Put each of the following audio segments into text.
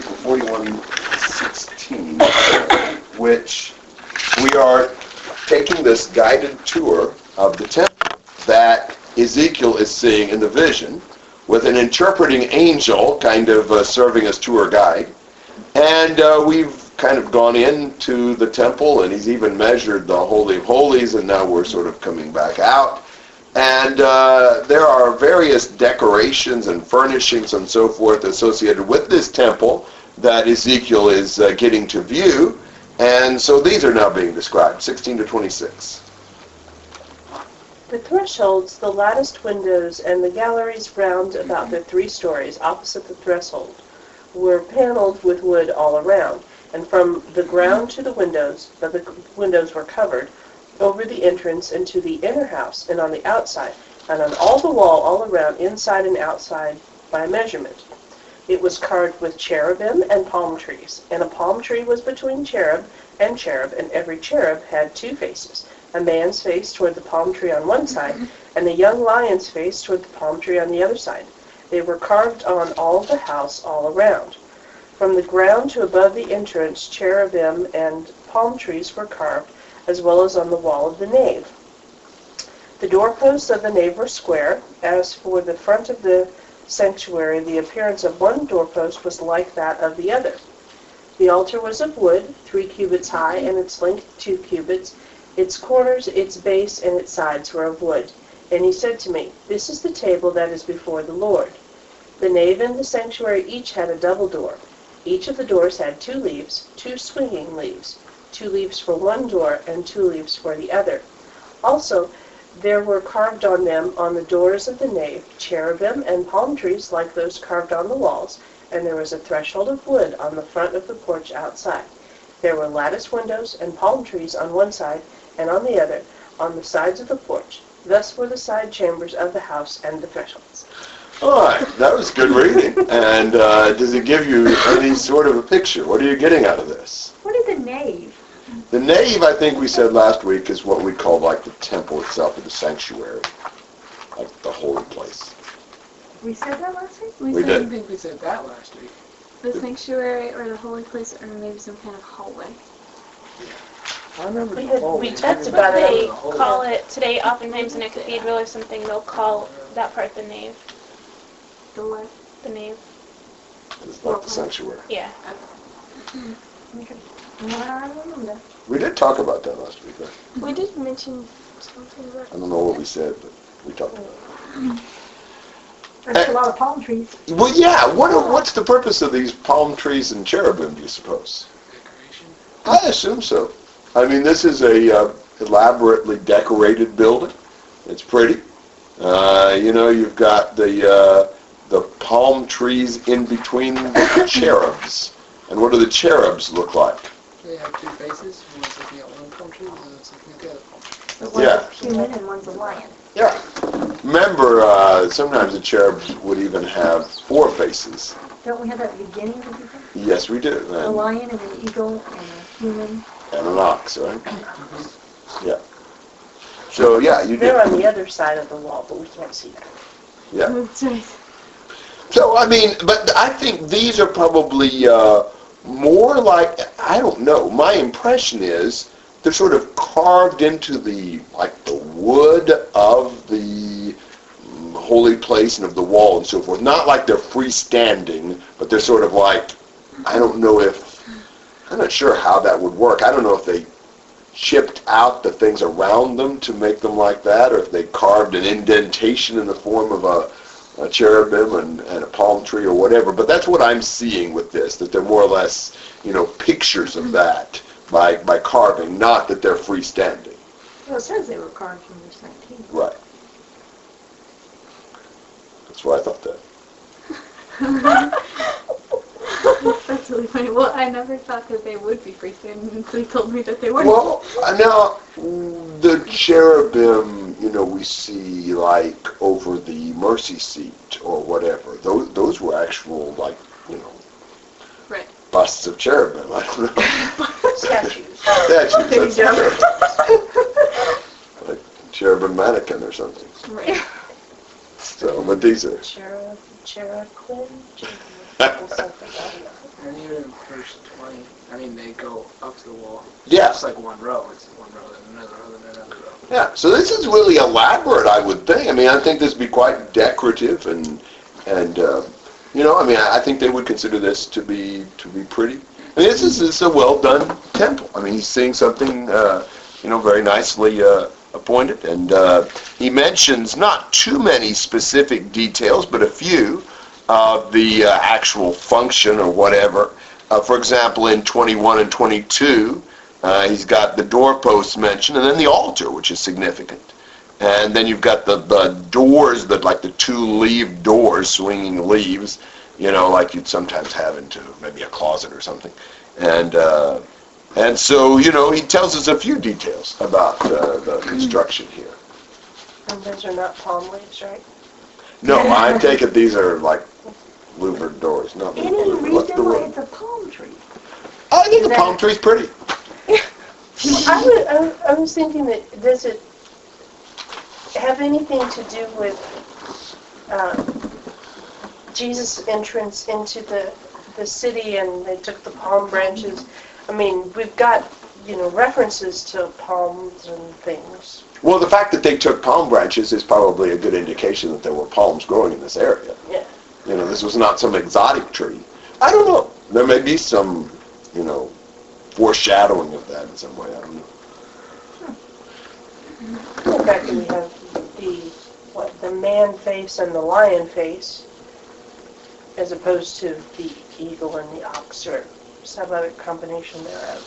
43 to 41:16, which we are taking this guided tour of the temple that Ezekiel is seeing in the vision, with an interpreting angel kind of serving as tour guide. And we've kind of gone into the temple, and he's even measured the Holy of Holies, and now we're sort of coming back out. And there are various decorations and furnishings and so forth associated with this temple that Ezekiel is getting to view. And so these are now being described, 16 to 26. The thresholds, the latticed windows, and the galleries round about the 3 stories opposite the threshold were paneled with wood all around, and from the ground to the windows, but the windows were covered, over the entrance into the inner house and on the outside, and on all the wall all around, inside and outside, by measurement. It was carved with cherubim and palm trees, and a palm tree was between cherub, and every cherub had 2 faces, a man's face toward the palm tree on one side, and a young lion's face toward the palm tree on the other side. They were carved on all the house all around. From the ground to above the entrance, cherubim and palm trees were carved, as well as on the wall of the nave. The doorposts of the nave were square. As for the front of the sanctuary, the appearance of one doorpost was like that of the other. The altar was of wood, 3 cubits high, and its length 2 cubits. Its corners, its base, and its sides were of wood. And he said to me, "This is the table that is before the Lord." The nave and the sanctuary each had a double door. Each of the doors had 2 leaves, 2 swinging leaves, 2 leaves for one door and 2 leaves for the other. Also, there were carved on them, on the doors of the nave, cherubim and palm trees like those carved on the walls, and there was a threshold of wood on the front of the porch outside. There were lattice windows and palm trees on one side, and on the other, on the sides of the porch. Thus were the side chambers of the house and the thresholds. All right, that was good reading. And does it give you any sort of a picture? What are you getting out of this? What is the nave? The nave, I think we said last week, is what we call like the temple itself, or the sanctuary, like the holy place. We said that last week? We did. I don't think we said that last week. The sanctuary or the holy place, or maybe some kind of hallway. Yeah. I remember we talked about it. They call it today, oftentimes in a cathedral or something, they'll call that part the nave. The what? The nave. It's not the sanctuary. Yeah. Okay. I remember. We did talk about that last week, right? We did mention something about it. I don't know what we said, but we talked about it. There's a lot of palm trees. Well, yeah. What's the purpose of these palm trees and cherubim, do you suppose? Decoration. I assume so. I mean, this is a elaborately decorated building. It's pretty. You've got the palm trees in between the cherubs. And what do the cherubs look like? They have 2 faces. One's looking at one palm tree, and one's looking at the other palm tree. One's human and one's a lion. Yeah. Remember, sometimes the cherubs would even have 4 faces. Don't we have that at the beginning of the book? Yes, we do. A lion and an eagle and a human. And an ox, right? Yeah. So, yeah, you do. They're on the other side of the wall, but we can't see that. Yeah. So, I mean, but I think these are probably more like, I don't know, my impression is they're sort of carved into the wood of the holy place and of the wall and so forth. Not like they're freestanding, but they're sort of like, I'm not sure how that would work. I don't know if they chipped out the things around them to make them like that, or if they carved an indentation in the form of a cherubim and a palm tree or whatever. But that's what I'm seeing with this, that they're more or less, pictures of that by carving, not that they're freestanding. Well, it says they were carved from verse 19. Right. That's why I thought that. That's really funny. Well, I never thought that they would be freestanding until you told me that they weren't. Well, now, the cherubim, we see, over the mercy seat or whatever. Those were actual, right. Busts of cherubim. I don't know. Statues. That's cherubim mannequin or something. Right. So, but these are... Cherubim. And even in verse 20, I mean, they go up to the wall. It's just like one row. It's one row, then another row, then another row. Yeah, so this is really elaborate, I would think. I mean, I think this would be quite decorative, and you know, I mean, I think they would consider this to be pretty. I mean, this is a well-done temple. I mean, he's seeing something, you know, very nicely appointed. And he mentions not too many specific details, but a few of the actual function or whatever. For example, in 21 and 22, he's got the doorposts mentioned, and then the altar, which is significant. And then you've got the doors, like the two-leaved doors, swinging leaves, you know, like you'd sometimes have into maybe a closet or something. And so, you know, he tells us a few details about the construction here. And those are not palm leaves, right? No, I take it these are like louvered doors. Not any reason why it's a palm tree? Oh, I think a palm tree's pretty. Yeah. I was thinking that does it have anything to do with Jesus' entrance into the city, and they took the palm branches. I mean, we've got, you know, references to palms and things. Well, the fact that they took palm branches is probably a good indication that there were palms growing in this area. Yeah. You know, this was not some exotic tree. I don't know. There may be some, you know, foreshadowing of that in some way. I don't know. In fact, we have the man face and the lion face, as opposed to the eagle and the ox, or some other combination thereof.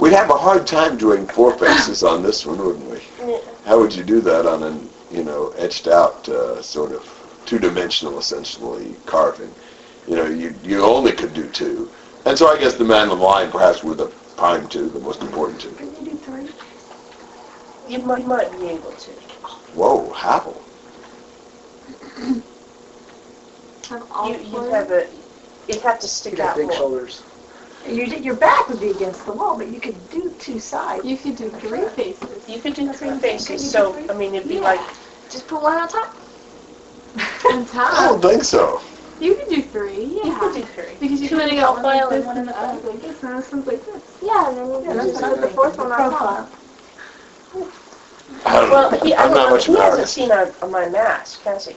We'd have a hard time doing four faces on this one, wouldn't we? Yeah. How would you do that on an, you know, etched out sort of two-dimensional, essentially, carving? You know, you only could do two. And so I guess the man and the lion perhaps were the prime two, the most important two. Can you do three? You might be able to. Whoa, how? You'd have to stick out big more. Shoulders. Your back would be against the wall, but you could do two sides. You could do three faces. You could do three faces. So, I mean, it'd be like... Just put one on top. On top. I don't think so. You could do three, yeah. You could do three. Because you could go one in the other like this, and this one's like this. Yeah, and then you could put the fourth one on top. He hasn't seen my mask, has he?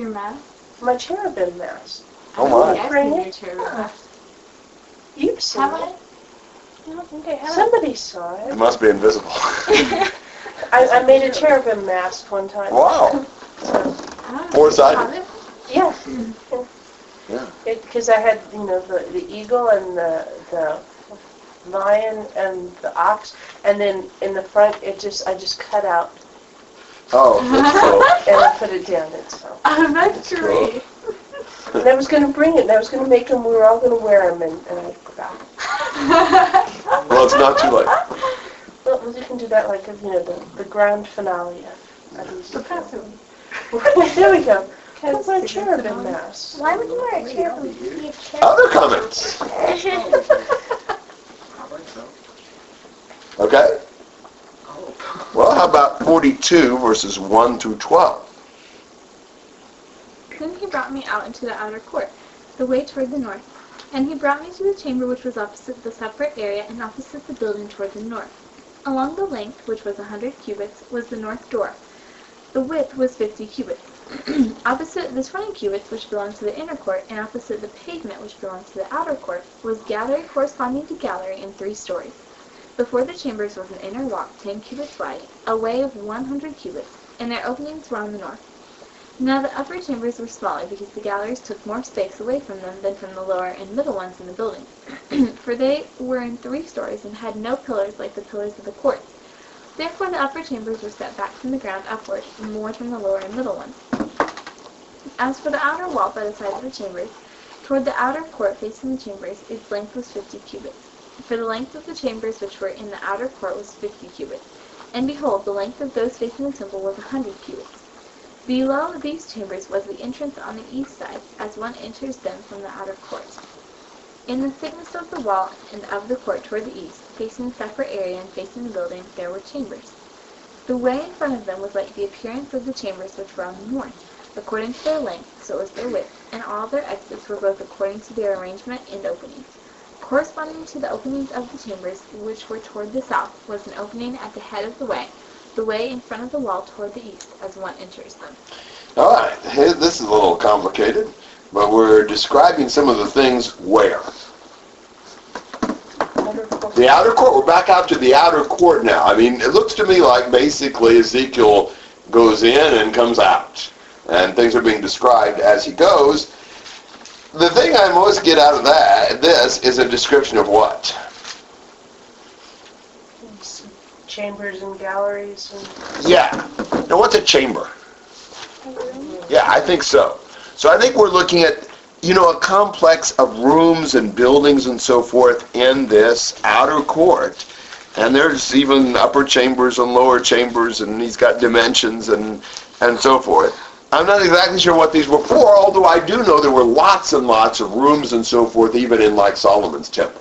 Your mask? My cherubim mask. Oh my! I've seen your cherubim mask. You've seen it. I don't think I have. Somebody saw it. It must be invisible. I made a cherubim mask one time. Wow! So. Four-sided. Yeah. Mm-hmm. Yeah. Because I had, you know, the eagle and the lion and the ox, and then in the front I just cut out. Oh, that's cool. And I put it down itself. That's great. Cool. And I was going to bring it, and I was going to make them, we were all going to wear them, and I forgot. Well, it's not too late. Well, you can do that, like, you know, the grand finale of the Passover. Well, there we go. That's my cherubim mask. Why would you wear a cherubim? Other comments. Okay? Well, how about 42 verses 1 through 12? Then he brought me out into the outer court, the way toward the north. And he brought me to the chamber which was opposite the separate area and opposite the building toward the north. Along the length, which was 100 cubits, was the north door. The width was 50 cubits. Opposite the 20 cubits, which belonged to the inner court, and opposite the pavement, which belonged to the outer court, was gallery corresponding to gallery in 3 stories. Before the chambers was an inner walk 10 cubits wide, a way of 100 cubits, and their openings were on the north. Now the upper chambers were smaller, because the galleries took more space away from them than from the lower and middle ones in the building, for they were in 3 stories and had no pillars like the pillars of the courts. Therefore the upper chambers were set back from the ground upward, and more than the lower and middle ones. As for the outer wall by the side of the chambers, toward the outer court facing the chambers, its length was 50 cubits. For the length of the chambers which were in the outer court was 50 cubits, and behold, the length of those facing the temple was 100 cubits. Below these chambers was the entrance on the east side, as one enters them from the outer court. In the thickness of the wall and of the court toward the east, facing the separate area and facing the building, there were chambers. The way in front of them was like the appearance of the chambers which were on the north. according to their length, so was their width, and all their exits were both according to their arrangement and openings. Corresponding to the openings of the chambers, which were toward the south, was an opening at the head of the way in front of the wall toward the east, as one enters them. All right, this is a little complicated, but we're describing some of the things where. The outer court. We're back out to the outer court now. I mean, it looks to me like basically Ezekiel goes in and comes out, and things are being described as he goes. The thing I most get out of this is a description of what? Chambers and galleries. Yeah. Now, what's a chamber? Yeah, I think so. So I think we're looking at, you know, a complex of rooms and buildings and so forth in this outer court. And there's even upper chambers and lower chambers, and he's got dimensions and so forth. I'm not exactly sure what these were for, although I do know there were lots and lots of rooms and so forth, even in like Solomon's temple.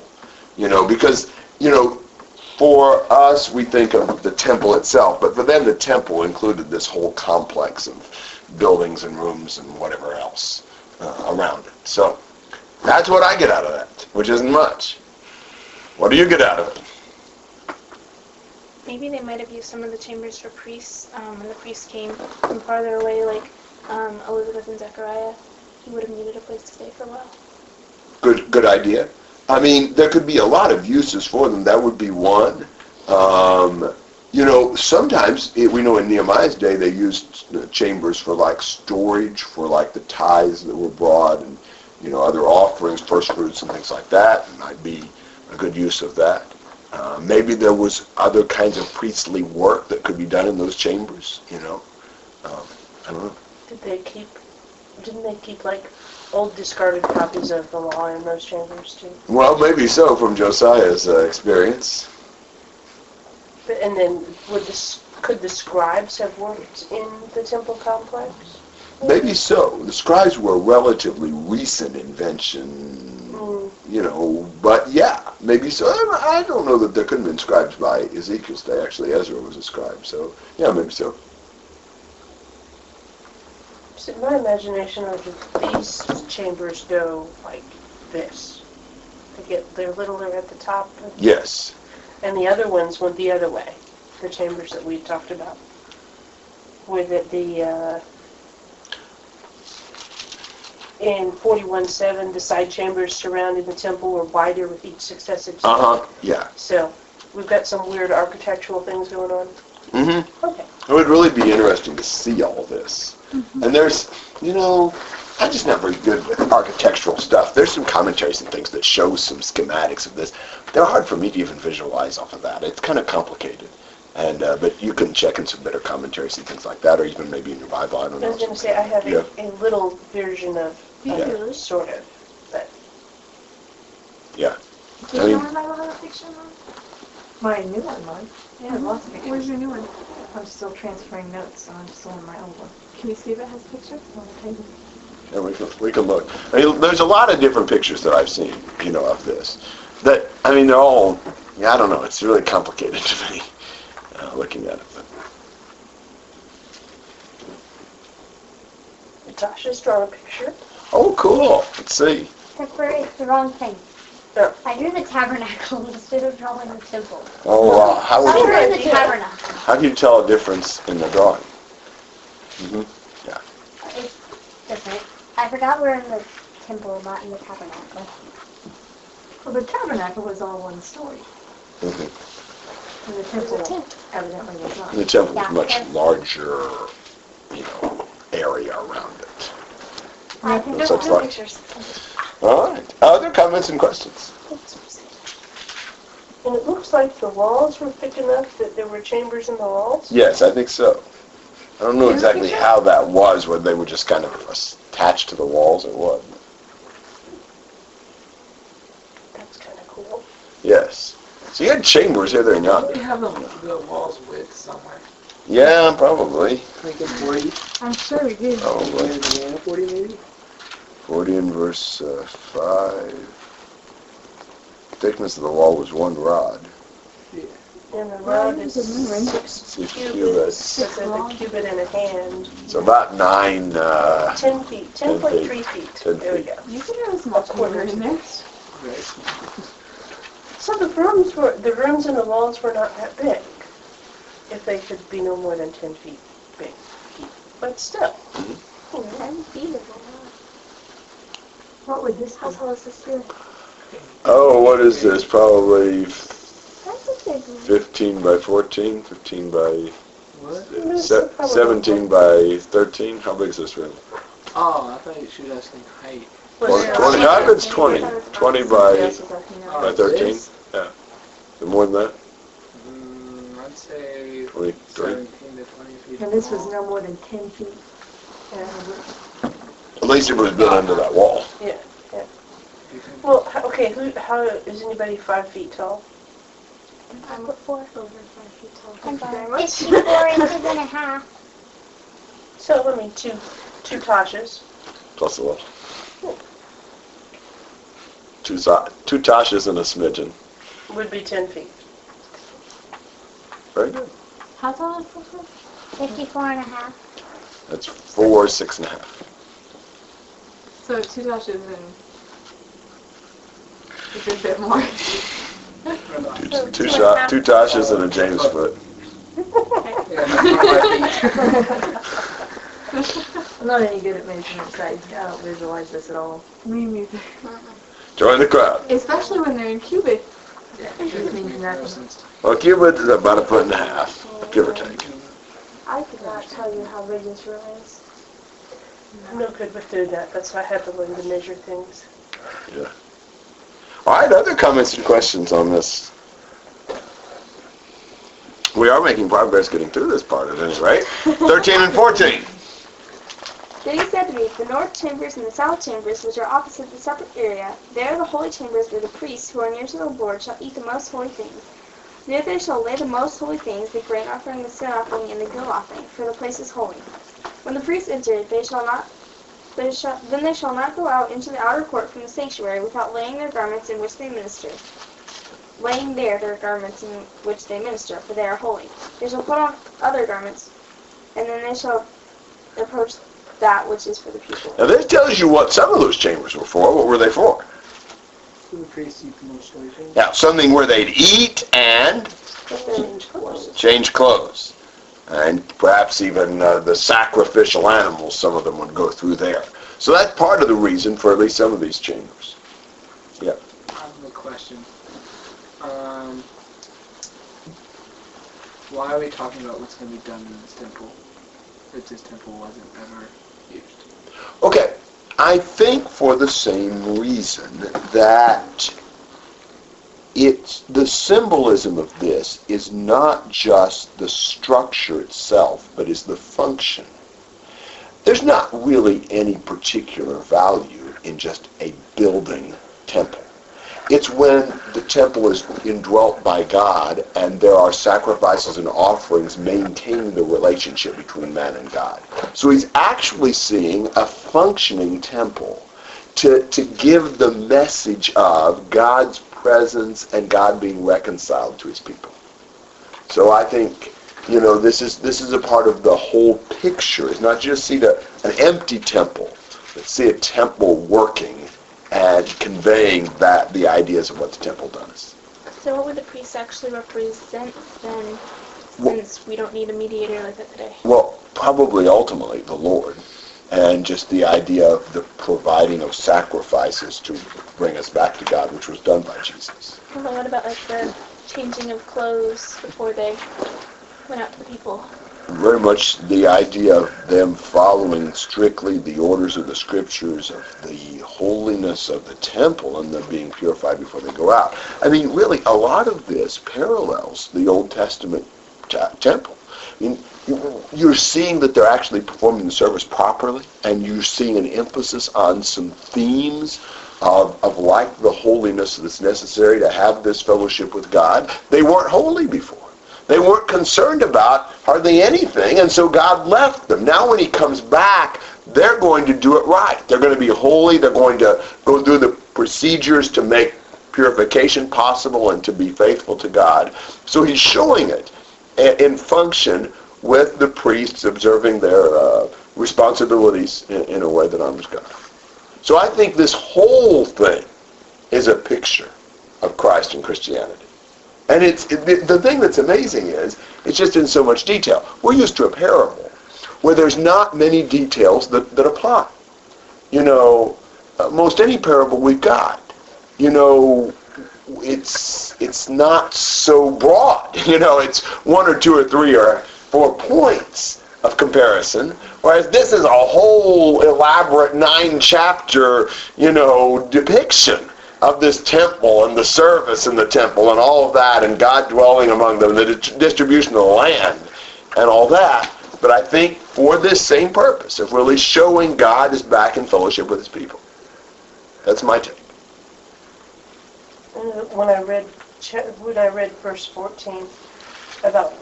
You know, because, you know, for us, we think of the temple itself, but for them, the temple included this whole complex of buildings and rooms and whatever else around it. So that's what I get out of that, which isn't much. What do you get out of it? Maybe they might have used some of the chambers for priests, when the priests came from farther away, like Elizabeth and Zechariah. He would have needed a place to stay for a while. Good idea. I mean, there could be a lot of uses for them. That would be one. You know, sometimes, we know in Nehemiah's day, they used chambers for, like, storage, for, like, the tithes that were brought and, you know, other offerings, first fruits and things like that. And might be a good use of that. Maybe there was other kinds of priestly work that could be done in those chambers, you know. I don't know. Didn't they keep, like, old discarded copies of the law in those chambers, too? Well, maybe so, from Josiah's experience. But, and then, could the scribes have worked in the temple complex? Maybe so. The scribes were a relatively recent invention, you know, but yeah, maybe so. I don't know that there couldn't have been scribes by Ezekiel's day. Actually, Ezra was a scribe, so yeah, maybe so. So in my imagination, these chambers go like this. They're littler at the top. Yes. And the other ones went the other way. The chambers that we talked about. With the in 41:7, the side chambers surrounding the temple were wider with each successive. Yeah. So we've got some weird architectural things going on. Mm-hmm. Okay. It would really be interesting to see all this. Mm-hmm. And there's, you know, I'm just not very good with architectural stuff. There's some commentaries and things that show some schematics of this. They're hard for me to even visualize off of that. It's kind of complicated. And but you can check in some better commentaries and things like that, or even maybe in your Bible. I don't know. I was going to say, I have a little version of sort of, but... Yeah. Do you have my Bible fiction on? My new one, Mom. Yeah, lots of pictures. Where's your new one? I'm still transferring notes, so I'm still in my old one. Can you see if it has pictures on the table? Yeah, we can look. I mean, there's a lot of different pictures that I've seen, you know, of this. That, I mean, they're all, I don't know, it's really complicated to me looking at it. But. Natasha's drawn a picture. Oh, cool. Let's see. Except for it's the wrong thing. I drew the tabernacle instead of drawing the temple. Oh, wow. How can you tell a difference in the drawing? Mm-hmm. Yeah. It's different. I forgot we're in the temple, not in the tabernacle. Well, the tabernacle was all one story. Mm-hmm. And the temple evidently was not. And the temple was much larger, you know, area around it. I think there's some pictures. All right. Other comments and questions? And it looks like the walls were thick enough that there were chambers in the walls? Yes, I think so. I don't know exactly how that was, whether they were just kind of attached to the walls or what. That's kind of cool. Yes. So you had chambers here, they're not. We have the walls width somewhere. Yeah, probably. Like in 40? I'm sure we did. Probably. 40 maybe? 40 in verse 5. Thickness of the wall was 1 rod. Yeah. And the rod is 60 cubits, with a cubit in a hand. It's about 10 feet. 10.3 feet. 10 there feet. We go. You can have as much water in there. So the rooms and the walls were not that big, if they could be no more than 10 feet big. But still. Mm-hmm. 10 feet is a lot. What would this house? How tall is this ceiling? Oh, what is this? Probably 15 by 14, 15 by 17 by 13. How big is this room? Oh, I thought she was asking height. I it's 20. 20 by 13. Yeah. More than that? I'd say 17 to 20 feet. And this was no more than 10 feet. At least it was built under that wall. Yeah. Yeah. Well, okay, how is anybody 5 feet tall? I'm over 5 feet tall. I'm very much. 54 inches and a half. So, I mean, two Tashas. Plus a lot. Cool. Two Tashas and a smidgen. Would be 10 feet. Very good. How tall is this one? 54 and a half. That's 4, 6 and a half. So two Tashas and... It's a bit more. Two Tashas and a James foot. I'm not any good at measurement, so I don't visualize this at all. Me neither. Join the crowd. Especially when they're in cubit. Yeah, it means nothing. Well, cubit is about a foot and a half, give or take. I could not tell you how big this room is. I'm no good with doing that. That's why I had to learn to measure things. Yeah. All right, other comments and questions on this? We are making progress getting through this part of it, right? 13 and 14. Then he said to me, the north chambers and the south chambers, which are opposite the separate area, there are the holy chambers where the priests who are near to the Lord shall eat the most holy things. There they shall lay the most holy things, the grain offering, the sin offering, and the guilt offering, for the place is holy. When the priests enter, Then they shall not go out into the outer court from the sanctuary without laying there their garments in which they minister, for they are holy. They shall put on other garments, and then they shall approach that which is for the people. Now this tells you what some of those chambers were for. What were they for? For the priests to eat the most holy things. Yeah, something where they'd eat and change clothes. And perhaps even the sacrificial animals, some of them would go through there. So that's part of the reason for at least some of these chambers. Yeah. I have a question. Why are we talking about what's going to be done in this temple if this temple wasn't ever used? Okay. I think for the same reason that it's the symbolism of this is not just the structure itself, but is the function. There's not really any particular value in just a building temple. It's when the temple is indwelt by God and there are sacrifices and offerings maintaining the relationship between man and God. So he's actually seeing a functioning temple to give the message of God's presence and God being reconciled to his people. So I think, this is a part of the whole picture. It's not just see an empty temple, but see a temple working and conveying that the ideas of what the temple does. So what would the priests actually represent then, since we don't need a mediator like that today? Well, probably ultimately the Lord. And just the idea of the providing of sacrifices to bring us back to God, which was done by Jesus. Well, what about the changing of clothes before they went out to the people? Very much the idea of them following strictly the orders of the Scriptures, of the holiness of the temple, and them being purified before they go out. I mean, really, a lot of this parallels the Old Testament temple. I mean, you're seeing that they're actually performing the service properly, and you're seeing an emphasis on some themes of like the holiness that's necessary to have this fellowship with God. They weren't holy before. They weren't concerned about hardly anything, and so God left them. Now when he comes back, they're going to do it right. They're going to be holy. They're going to go through the procedures to make purification possible and to be faithful to God. So he's showing it in function with the priests observing their responsibilities in a way that honors God. So I think this whole thing is a picture of Christ and Christianity. And the thing that's amazing is it's just in so much detail. We're used to a parable where there's not many details that apply. You know, most any parable we've got, you know, it's not so broad. You know, it's one or two or three or four points of comparison, whereas this is a whole elaborate 9-chapter, you know, depiction of this temple and the service in the temple and all of that, and God dwelling among them, the distribution of the land and all that. But I think for this same purpose, of really showing God is back in fellowship with his people. That's my take. When I read verse 14 about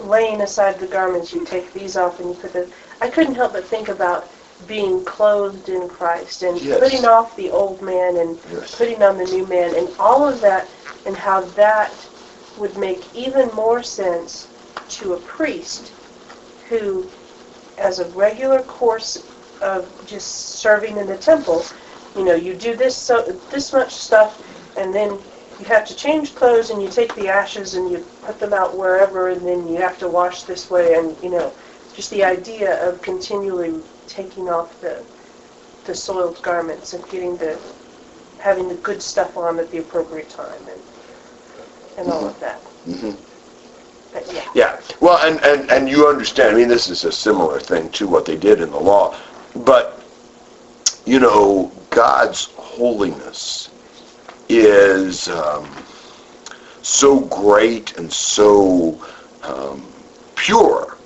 laying aside the garments, you take these off and you put them, I couldn't help but think about being clothed in Christ and putting off the old man and putting on the new man and all of that, and how that would make even more sense to a priest who, as a regular course of just serving in the temple, you know, you do this much stuff, and then you have to change clothes, and you take the ashes and you put them out wherever, and then you have to wash this way, and, you know, just the idea of continually taking off the soiled garments and having the good stuff on at the appropriate time and all of that. Mm-hmm. But yeah. Well, and you understand. I mean, this is a similar thing to what they did in the law, but you know, God's holiness is so great and so pure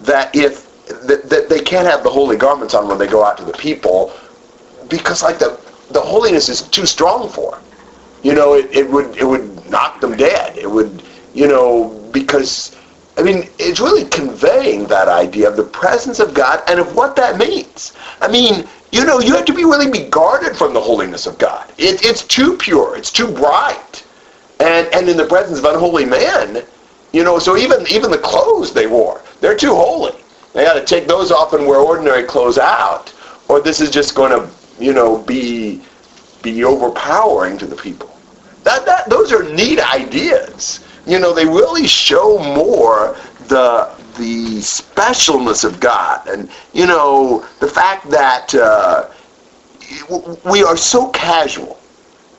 that that they can't have the holy garments on when they go out to the people, because like the holiness is too strong for them. You know, it would knock them dead. It would, you know, because I mean, it's really conveying that idea of the presence of God and of what that means. I mean, you know, you have to really be guarded from the holiness of God. It's too pure. It's too bright. And in the presence of unholy men, you know, so even the clothes they wore, they're too holy. They got to take those off and wear ordinary clothes out, or this is just going to, you know, be overpowering to the people. Those are neat ideas. You know, they really show more the specialness of God, and you know, the fact that we are so casual,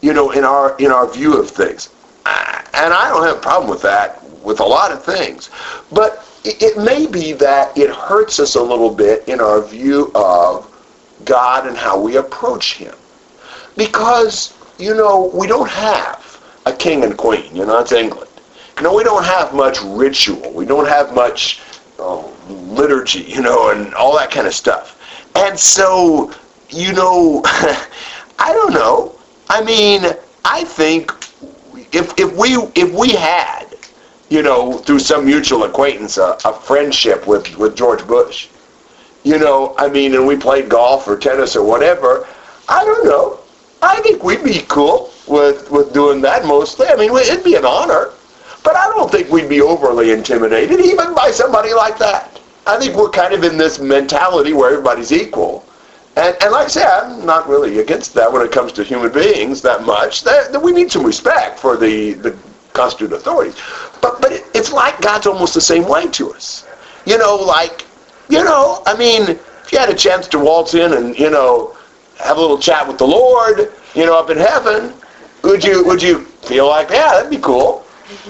you know, in our view of things. And I don't have a problem with that with a lot of things, but it may be that it hurts us a little bit in our view of God and how we approach him. Because, you know, we don't have a king and queen. You know, it's England. You know, we don't have much ritual. We don't have much liturgy, you know, and all that kind of stuff. And so, you know, I don't know. I mean, I think if we had, you know, through some mutual acquaintance, a friendship with George Bush, you know, I mean, and we played golf or tennis or whatever, I don't know. I think we'd be cool with doing that mostly. I mean, it'd be an honor, but I don't think we'd be overly intimidated even by somebody like that. I think we're kind of in this mentality where everybody's equal. And like I said, I'm not really against that when it comes to human beings that much. That we need some respect for the constituted authorities. But it's like God's almost the same way to us. You know, like, you know, I mean, if you had a chance to waltz in and, you know, have a little chat with the Lord, you know, up in heaven, would you feel like, yeah, that'd be cool?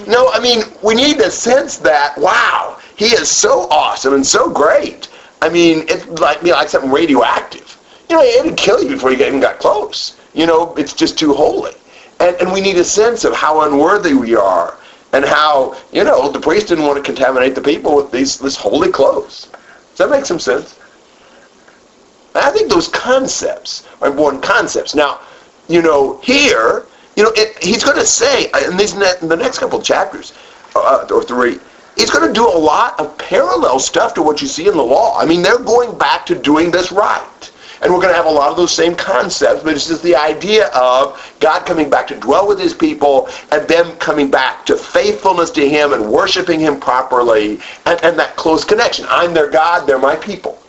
No, I mean, we need to sense that, wow, he is so awesome and so great. I mean, it's like, you know, like something radioactive. You know, it'd kill you before you even got close. You know, it's just too holy. And we need a sense of how unworthy we are, and how, you know, the priest didn't want to contaminate the people with this holy clothes. Does that make some sense? And I think those concepts are important concepts. Now, you know, here, you know, he's going to say in the next couple of chapters or three, he's going to do a lot of parallel stuff to what you see in the law. I mean, they're going back to doing this right. And we're going to have a lot of those same concepts, but it's just the idea of God coming back to dwell with his people and them coming back to faithfulness to him and worshiping him properly and that close connection. I'm their God, they're my people.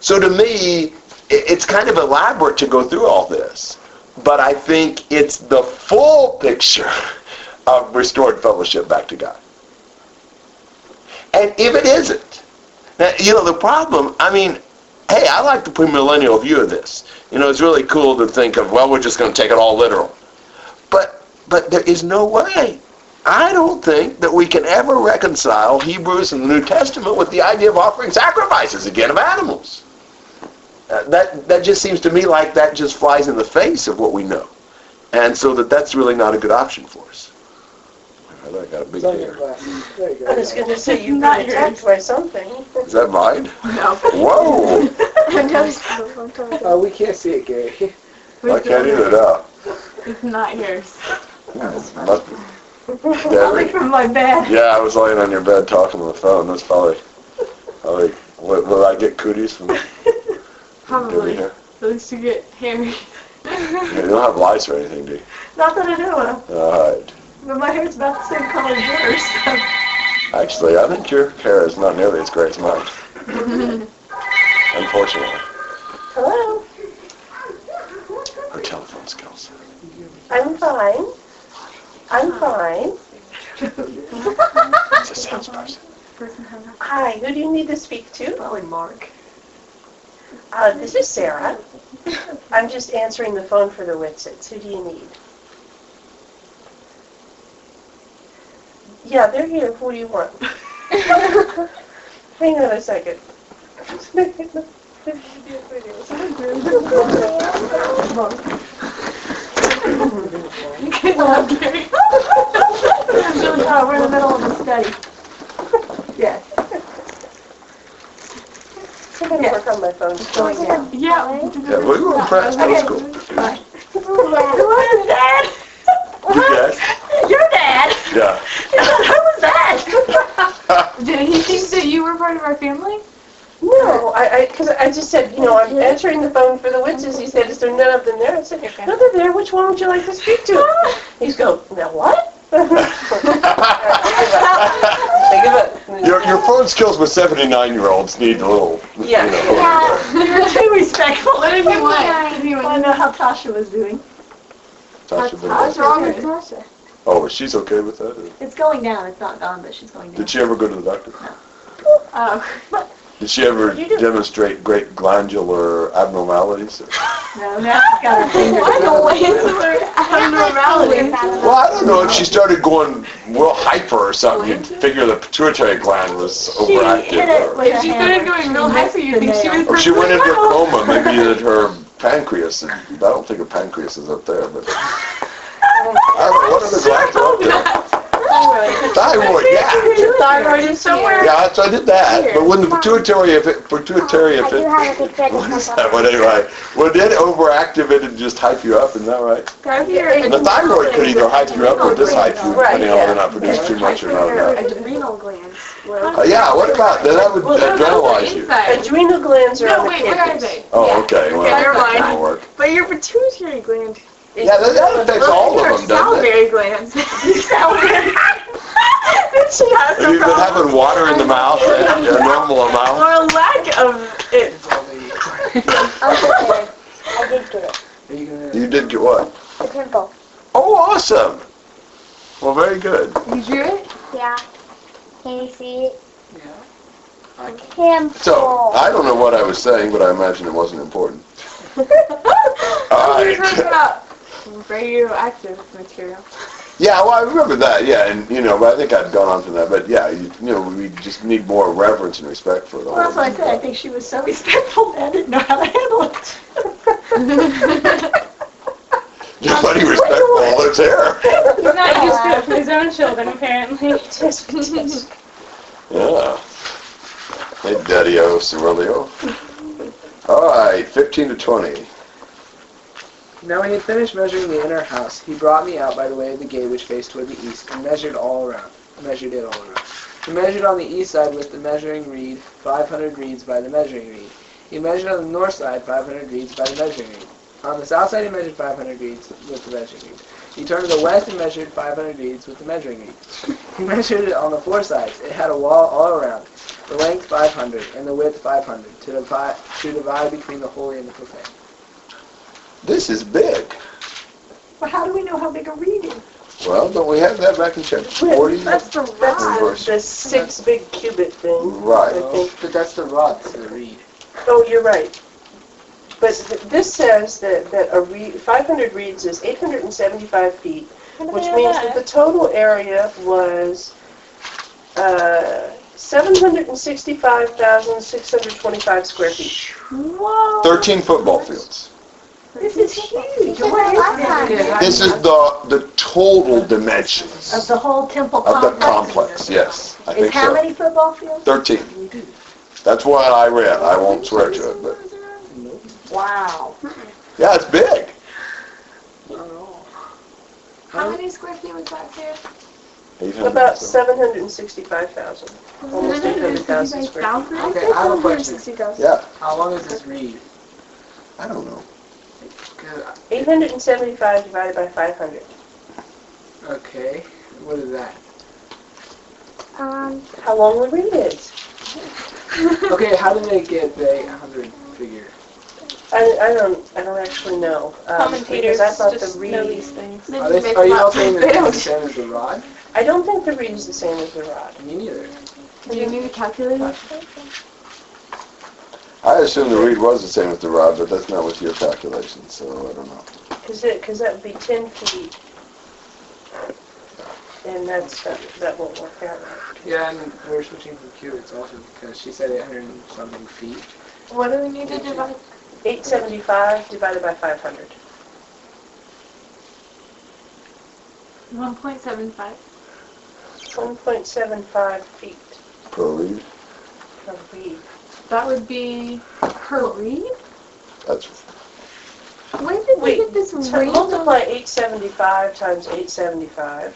So to me, it's kind of elaborate to go through all this, but I think it's the full picture of restored fellowship back to God. And if it isn't, now, you know, the problem, I mean, hey, I like the premillennial view of this. You know, it's really cool to think of, well, we're just going to take it all literal. But there is no way. I don't think that we can ever reconcile Hebrews and the New Testament with the idea of offering sacrifices again of animals. That just seems to me like that just flies in the face of what we know. And so that's really not a good option for us. I got a big hair. I was going to say, you got attacked by something. Is that mine? No. Whoa! Oh, we can't see it, Gary. I can't eat it up. It's not yours. Probably from my bed. Yeah, I was laying on your bed talking on the phone. That's probably will I get cooties from probably. At least you get hairy. Yeah, you don't have lice or anything, do you? Not that I know of. All right. But my hair's about the same color as yours. Actually, I think your hair is not nearly as gray as mine. Unfortunately. Hello. Her telephone skills. I'm fine. I'm fine. It's a sales person. Hi, who do you need to speak to? Probably Mark. This is Sarah. I'm just answering the phone for the Witsits. Who do you need? Yeah, they're here. Who do you want? Hang on a second. We're in the middle of a study. Yes. I'm going to work on my phone. Yeah, we were in private school. Who is that? Your dad. Yeah. Who was that? Did he think that you were part of our family? No, because I just said, you know, I'm answering the phone for the witches. He said, is there none of them there? I said, no, they're there. Which one would you like to speak to? He's going, now what? Your phone skills with 79-year-olds need a little. Yeah. You're too respectful. Anyway, I know how Tasha was doing. What's wrong with Tasha? Oh, she's okay with that? It's going down. It's not gone, but she's going down. Did she ever go to the doctor? No. Oh. Did she ever demonstrate great glandular abnormalities? No, now she's got a finger. Glandular abnormalities. Well, I don't know if she started going real hyper or something. You'd figure the pituitary gland was overactive. If she started going real hyper, you'd think she was. Or she went into a coma. Maybe that her pancreas. I don't think her pancreas is up there, but. What are the glands up there? Thyroid, yeah. Thyroid is somewhere. Yeah, so I did that. Here. But when the pituitary, when it overactivated, just hype you up, isn't that right? The thyroid could either hype you up or dishype you, depending on whether or not produce too much or not. Adrenal glands. Yeah, what about that? That would adrenalize you. Adrenal glands are on the campus. No, wait, where are they? Oh, okay. Never mind. But your pituitary gland. Yeah, that affects all of them, doesn't it? Salivary glands. Salivary. She has a problem. You've been having water in the mouth and a normal amount. Or a lack of it. I did get it. You did get what? A pimple. Oh, awesome. Well, very good. You drew it? Yeah. Can you see it? Yeah. A pimple. So, I don't know what I was saying, but I imagine it wasn't important. All right. Radioactive material. Yeah, well, I remember that. Yeah, and you know, but I think I've gone on from that. But yeah, we just need more reverence and respect for the whole. Well, that's what I said. I think she was so respectful that I didn't know how to handle it. Nobody respectful all his hair. He's not used to his own children, apparently. Yeah. Hey, Daddy-o, Cerulio. All right, 15 to 20. Now when he had finished measuring the inner house, he brought me out by the way of the gate which faced toward the east, and measured it all around. He measured on the east side with the measuring reed 500 reeds by the measuring reed, He measured on the north side 500 reeds by the measuring reed. On the south side he measured 500 reeds with the measuring reed. He turned to the west and measured 500 reeds with the measuring reed. He measured it on the four sides. It had a wall all around, the length 500 and the width 500, to divide between the holy and the profane. This is big. Well, how do we know how big a reed is? Well, don't we have that back in chapter 40? That's the rod. The six big cubit thing. Right. I think. But that's the rod, it's the reed. Oh, you're right. But this says that a reed, 500 reeds is 875 feet, which means that the total area was 765,625 square feet. Whoa. 13 football fields. This is huge. This is the total dimensions of the whole temple complex. Of the complex, yes. I think so. How many football fields? 13. That's what I read. I won't swear to it, but. Wow. Yeah, it's big. How many square feet was that there? About 765,000. Almost 800,000 square feet. Okay, I have a question. Yeah. How long is this reed? I don't know. 875 divided by 500. Okay. What is that? How long the reed is. Okay, how did they get the 100 figure? I don't actually know. Commentators just know these things. Are you all saying that it's the same as the rod? I don't think the reed is the same as the rod. Me neither. Do you need a calculator? I assume the reed was the same as the rod, but that's not with your calculation, so I don't know. Because that would be 10 feet, and that won't work out right. Yeah, and we're switching to cubits also because she said 800 and something feet. What do we need to divide? 875 divided by 500. 1.75. 1.75 feet. Per reed. Per reed. That would be per reed? That's... When did we get this reed? So multiply 875 times 875.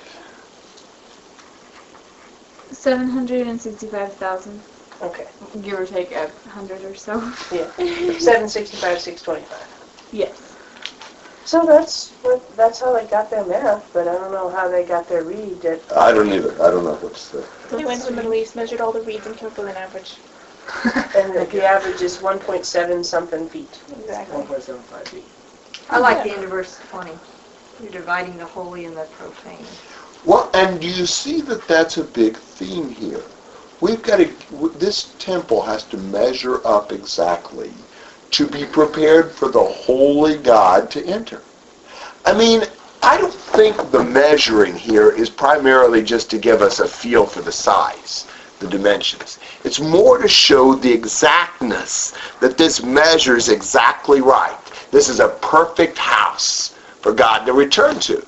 765,000. Okay. Give or take 100 or so. Yeah. 765, 625. Yes. So that's how they got their math, but I don't know how they got their reed. I don't either. I don't know what's there. They went to the Middle East, measured all the reeds, and took an average. And the average is 1.7 something feet. Exactly. 1.75 feet. I like the end of verse 20. You're dividing the holy and the profane. Well, and you see that's a big theme here. We've got this temple has to measure up exactly to be prepared for the holy God to enter. I mean, I don't think the measuring here is primarily just to give us a feel for the size, the dimensions. It's more to show the exactness, that this measures exactly right. This is a perfect house for God to return to.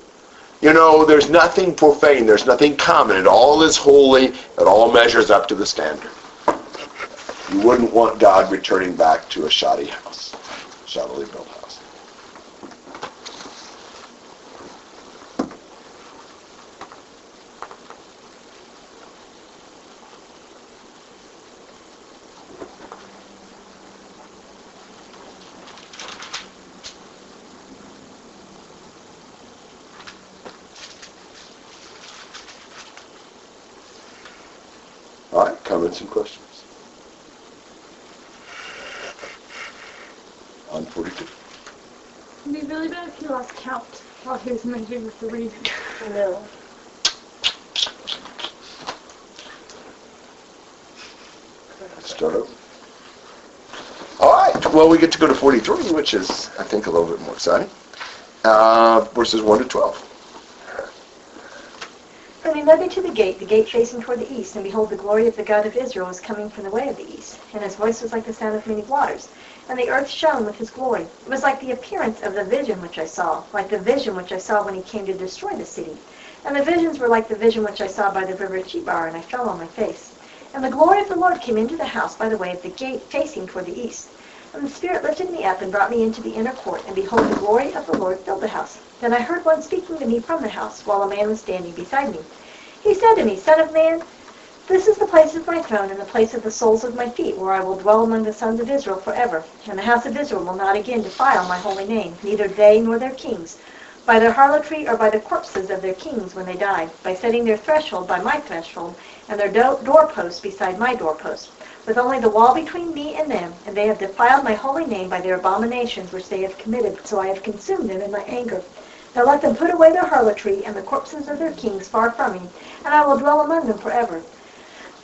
You know, there's nothing profane, there's nothing common. It all is holy, it all measures up to the standard. You wouldn't want God returning back to a shoddy house, shoddily built house. Comments and questions on 42. It'd be really bad if he lost count while he was measuring with the reed. No. Start over. All right. Well, we get to go to 43, which is, I think, a little bit more exciting. Verses 1 to 12. And he led me to the gate facing toward the east, and behold, the glory of the God of Israel was coming from the way of the east, and his voice was like the sound of many waters, and the earth shone with his glory. It was like the appearance of the vision which I saw, like the vision which I saw when he came to destroy the city. And the visions were like the vision which I saw by the river Chebar, and I fell on my face. And the glory of the Lord came into the house by the way of the gate facing toward the east. And the Spirit lifted me up and brought me into the inner court, and behold, the glory of the Lord filled the house. Then I heard one speaking to me from the house, while a man was standing beside me. He said to me, Son of man, This is the place of my throne and the place of the soles of my feet, where I will dwell among the sons of Israel forever. And the house of Israel will not again defile my holy name, neither they nor their kings, by their harlotry or by the corpses of their kings when they died, by setting their threshold by my threshold, and their doorposts beside my doorposts, with only the wall between me and them. And they have defiled my holy name by their abominations which they have committed, so I have consumed them in my anger. Now let them put away their harlotry and the corpses of their kings far from me, and I will dwell among them forever.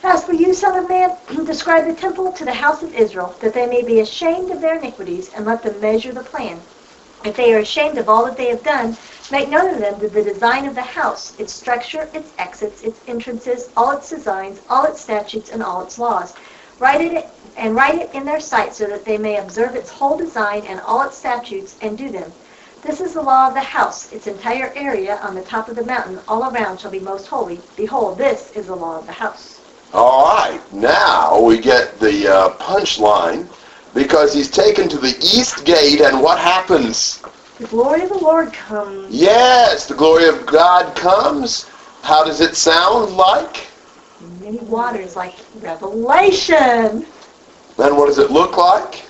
As for you, son of man, describe the temple to the house of Israel, that they may be ashamed of their iniquities, and let them measure the plan. If they are ashamed of all that they have done, make known to them the design of the house, its structure, its exits, its entrances, all its designs, all its statutes, and all its laws. Write it in their sight, so that they may observe its whole design and all its statutes, and do them. This is the law of the house. Its entire area on the top of the mountain all around shall be most holy. Behold, this is the law of the house. All right, now we get the punchline, because he's taken to the east gate, and what happens? The glory of the Lord comes. Yes, the glory of God comes. How does it sound like? Many waters, like Revelation. Then what does it look like?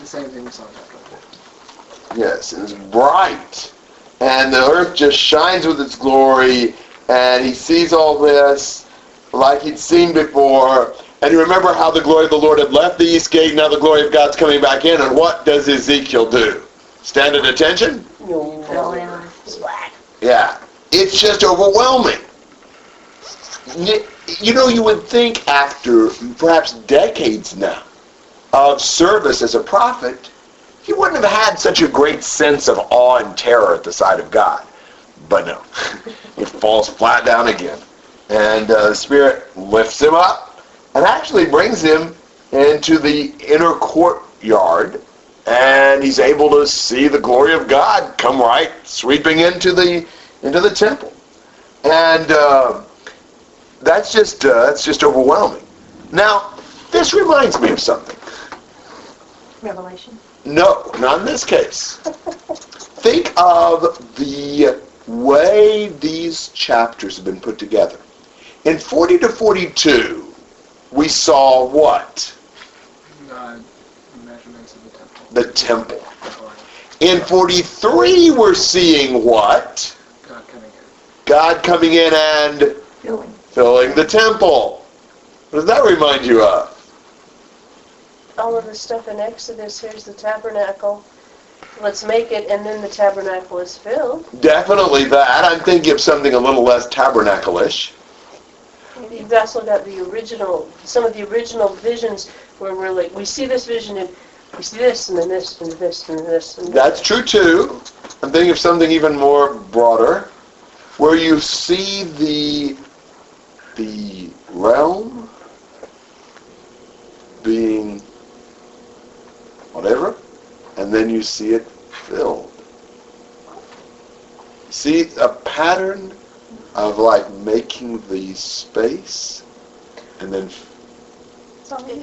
The same thing we saw before. Yes, it's bright, and the earth just shines with its glory, and he sees all this like he'd seen before. And you remember how the glory of the Lord had left the east gate, now the glory of God's coming back in, and what does Ezekiel do? Stand at attention? Yeah. It's just overwhelming. You know, you would think after perhaps decades now of service as a prophet, he wouldn't have had such a great sense of awe and terror at the sight of God. But no. It falls flat down again. And the Spirit lifts him up and actually brings him into the inner courtyard, and he's able to see the glory of God come right sweeping into the temple, and that's just overwhelming. Now, this reminds me of something. Revelation? No, not in this case. Think of the way these chapters have been put together. In 40 to 42, we saw what? Measurements of the temple. The temple. In 43, we're seeing what? God coming in. God coming in and filling the temple. What does that remind you of? All of the stuff in Exodus. Here's the tabernacle. Let's make it, and then the tabernacle is filled. Definitely that. I'm thinking of something a little less tabernacle-ish. You've also got some of the original visions where we're like, we see this vision and we see this and then this and this and this. And that's true too. I'm thinking of something even more broader, where you see the realm being whatever, and then you see it filled. See a pattern of like making the space, and then he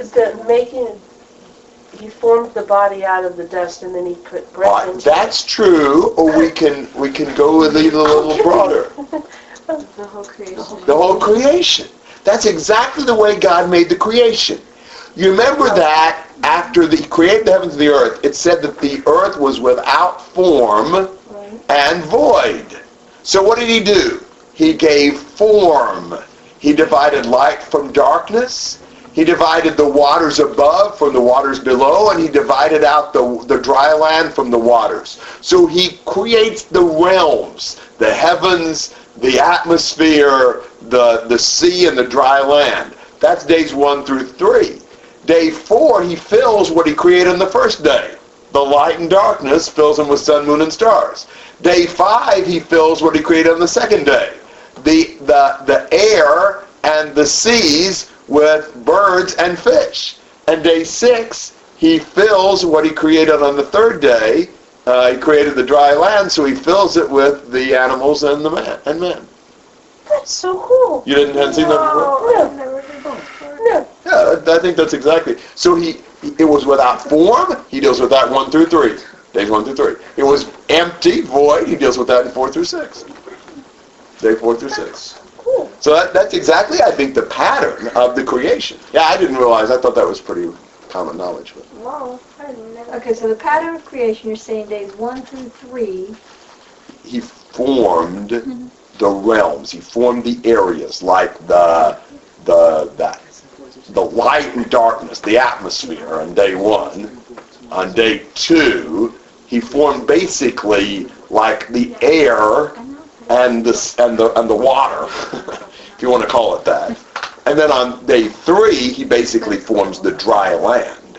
formed the body out of the dust, and then he put breath into it. That's true. Or we can go and leave it a little broader. The whole creation. The whole creation. That's exactly the way God made the creation. You remember that after he created the heavens and the earth, it said that the earth was without form and void. So what did he do? He gave form. He divided light from darkness. He divided the waters above from the waters below, and he divided out the dry land from the waters. So he creates the realms, the heavens, the atmosphere, the sea, and the dry land. That's days 1 through 3. Day 4, he fills what he created on the first day. The light and darkness, fills him with sun, moon, and stars. Day 5, he fills what he created on the second day. The air and the seas with birds and fish. And day 6, he fills what he created on the third day. He created the dry land, so he fills it with the animals and man. That's so cool. You hadn't seen that before? No. No. Yeah, I think that's exactly. So it was without form. He deals with that 1 through 3. Days 1 through 3. It was empty, void. He deals with that in 4 through 6. Day 4 through 6. So that's exactly, I think, the pattern of the creation. Yeah, I didn't realize. I thought that was pretty common knowledge. But. Wow. I didn't know. Okay, so the pattern of creation, you're saying days 1 through 3. He formed the realms. He formed the areas, like the light and darkness, the atmosphere on day 1. On day 2, he formed basically like the air and the water, if you want to call it that. And then on day 3, he basically forms the dry land.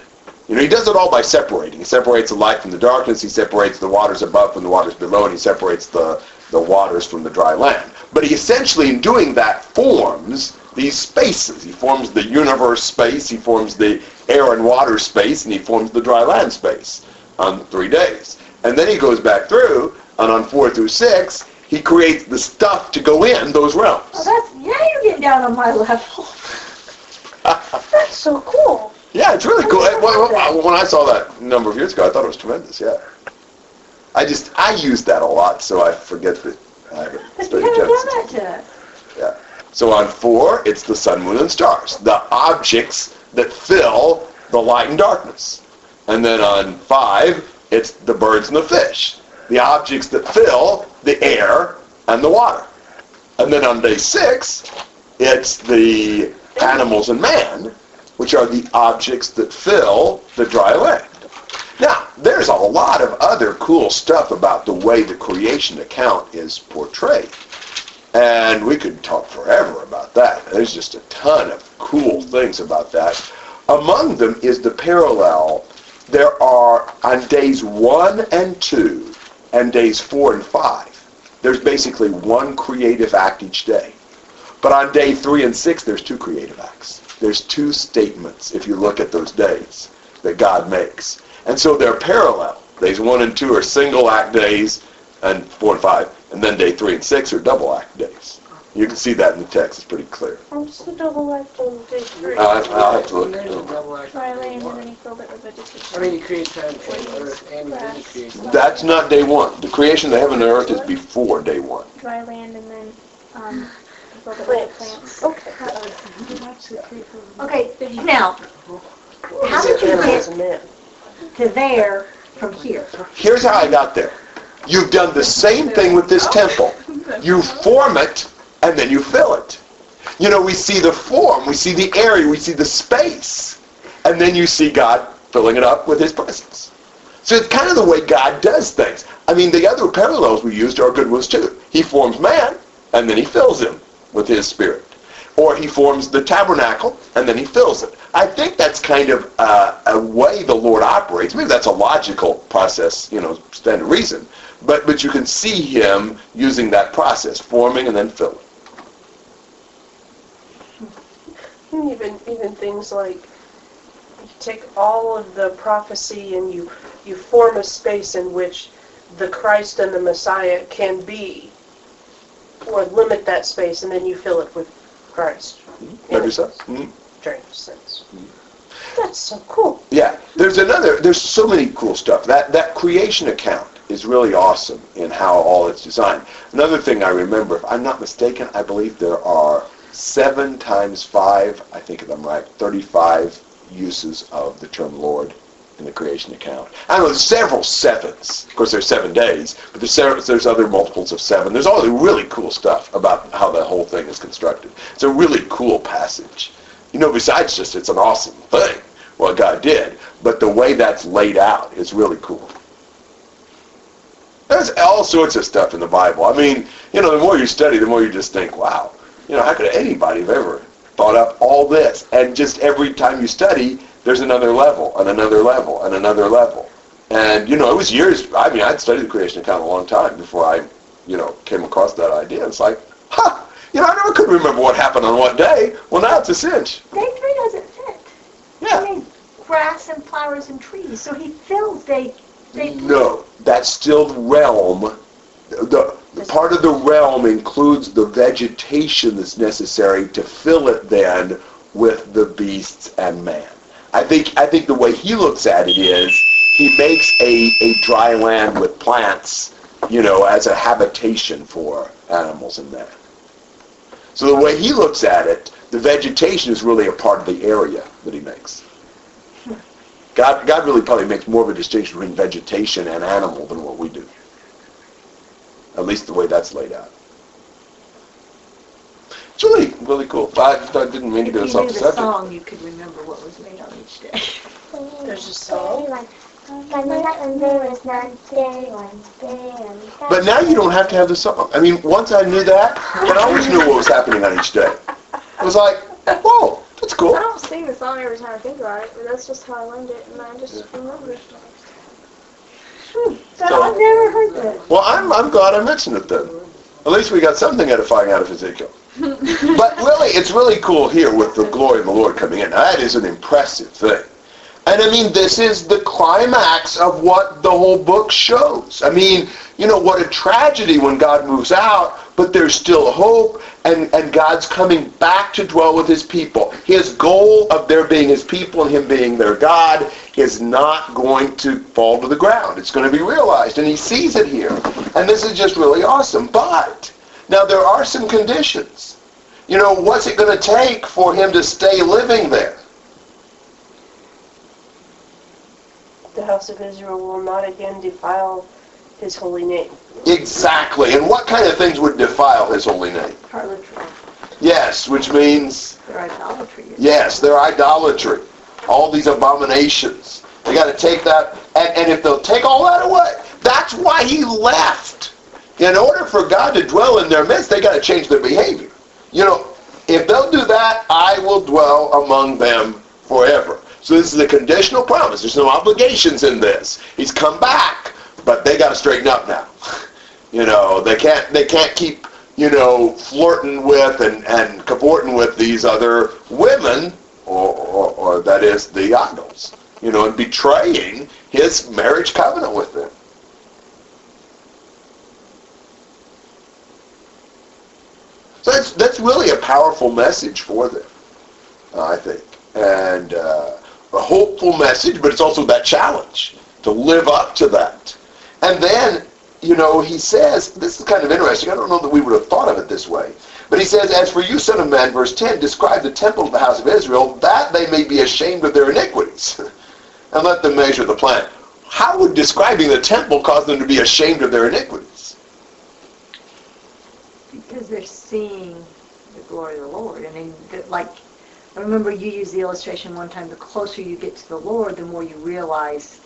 You know, he does it all by separating. He separates the light from the darkness. He separates the waters above from the waters below, and he separates the waters from the dry land. But he essentially, in doing that, forms these spaces. He forms the universe space. He forms the air and water space, and he forms the dry land space on 3 days. And then he goes back through, and on 4 through 6, he creates the stuff to go in those realms. Oh, you're getting down on my level. That's so cool. Yeah, it's really cool. When I saw that a number of years ago, I thought it was tremendous, yeah. I use that a lot, so I forget that I haven't studied Genesis. Yeah. So on 4, it's the sun, moon, and stars, the objects that fill the light and darkness. And then on 5, it's the birds and the fish, the objects that fill the air and the water. And then on day 6, it's the animals and man, which are the objects that fill the dry land. Now, there's a lot of other cool stuff about the way the creation account is portrayed. And we could talk forever about that. There's just a ton of cool things about that. Among them is the parallel. There are, on days 1 and 2, and days 4 and 5, there's basically one creative act each day. But on day 3 and 6, there's 2 creative acts. There's 2 statements, if you look at those days, that God makes. And so they're parallel. Days 1 and 2 are single act days, and 4 and 5, and then day 3 and 6 are double act days. You can see that in the text. It's pretty clear. What's the double act on day 3? I'll have to look at it. I mean, you create heaven and earth, and then you create... That's not day 1. The creation of the heaven and earth is before day 1. Dry land, and then... Okay, now, how did you get to there from here? Here's how I got there. You've done the same thing with this temple. You form it, and then you fill it. You know, we see the form, we see the area, we see the space, and then you see God filling it up with His presence. So it's kind of the way God does things. I mean, the other parallels we used are good ones, too. He forms man, and then He fills him with His Spirit. Or He forms the tabernacle, and then He fills it. I think that's kind of a way the Lord operates. Maybe that's a logical process, you know, stand to reason. But you can see Him using that process, forming and then filling. Even things like, you take all of the prophecy and you form a space in which the Christ and the Messiah can be, or limit that space, and then you fill it with Christ. Maybe so. Sense. That's so cool. Yeah. There's so many cool stuff. That creation account is really awesome in how all it's designed. Another thing I remember, if I'm not mistaken, I believe there are 7 times 5, I think if I'm right, 35 uses of the term Lord in the creation account. I know there's several 7s. Of course, there's 7 days, but there's other multiples of 7. There's all the really cool stuff about how the whole thing is constructed. It's a really cool passage. You know, besides just it's an awesome thing, what God did, but the way that's laid out is really cool. There's all sorts of stuff in the Bible. I mean, you know, the more you study, the more you just think, wow, you know, how could anybody have ever thought up all this? And just every time you study, there's another level, and another level, and another level. And, you know, it was years, I mean, I'd studied the creation account a long time before I, you know, came across that idea. It's like, you know, I never could remember what happened on what day. Well, now it's a cinch. Day 3 doesn't fit. Yeah. I mean, grass and flowers and trees, so He fills day 3. No, that's still the realm. The part of the realm includes the vegetation that's necessary to fill it then with the beasts and man. I think the way He looks at it is He makes a dry land with plants, you know, as a habitation for animals and man. So the way he looks at it, the vegetation is really a part of the area that he makes. God really probably makes more of a distinction between vegetation and animal than what we do. At least the way that's laid out. It's really, really cool. I didn't mean to get us off the subject. If you knew the song, you could remember what was made on each day. There's a song. But now you don't have to have the song. I mean, once I knew that, but I always knew what was happening on each day. It was like, whoa, that's cool. I don't sing the song every time I think about it, but that's just how I learned it, and I just remember it. So, I've never heard that. Well, I'm glad I mentioned it then. At least we got something edifying out of Ezekiel. But really, it's really cool here with the glory of the Lord coming in. That is an impressive thing. And I mean, this is the climax of what the whole book shows. I mean, you know, what a tragedy when God moves out, but there's still hope, and God's coming back to dwell with his people. His goal of their being his people and him being their God is not going to fall to the ground. It's going to be realized, and he sees it here. And this is just really awesome. But now there are some conditions. You know, what's it going to take for him to stay living there? The house of Israel will not again defile his holy name. Exactly. And what kind of things would defile his holy name? Harlotry. Yes, which means their idolatry. Yes, their idolatry. All these abominations. They got to take that, and if they'll take all that away, that's why he left. In order for God to dwell in their midst, they got to change their behavior. You know, if they'll do that, I will dwell among them forever. So this is a conditional promise. There's no obligations in this. He's come back, but they got to straighten up now. You know, they can't keep, you know, flirting with and cavorting with these other women, or that is the idols, you know, and betraying his marriage covenant with them. So that's really a powerful message for them, I think. And a hopeful message, but it's also that challenge to live up to that. And then, you know, he says, this is kind of interesting, I don't know that we would have thought of it this way, but he says, as for you, son of man, verse 10, describe the temple of the house of Israel, that they may be ashamed of their iniquities, and let them measure the plan. How would describing the temple cause them to be ashamed of their iniquities? Because they're seeing the glory of the Lord. I mean, like, I remember you used the illustration one time, the closer you get to the Lord, the more you realize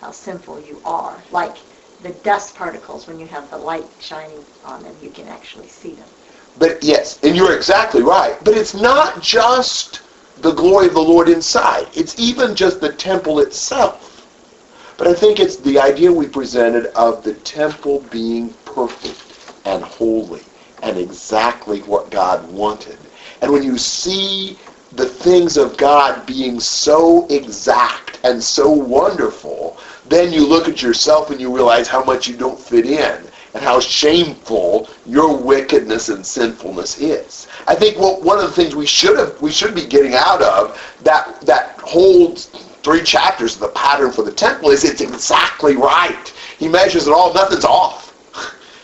how sinful you are. Like the dust particles, when you have the light shining on them, you can actually see them. But yes, and you're exactly right. But it's not just the glory of the Lord inside. It's even just the temple itself. But I think it's the idea we presented of the temple being perfect and holy and exactly what God wanted. And when you see the things of God being so exact and so wonderful, then you look at yourself and you realize how much you don't fit in and how shameful your wickedness and sinfulness is. I think one of the things we should be getting out of that whole 3 chapters of the pattern for the temple is it's exactly right. He measures it all, nothing's off.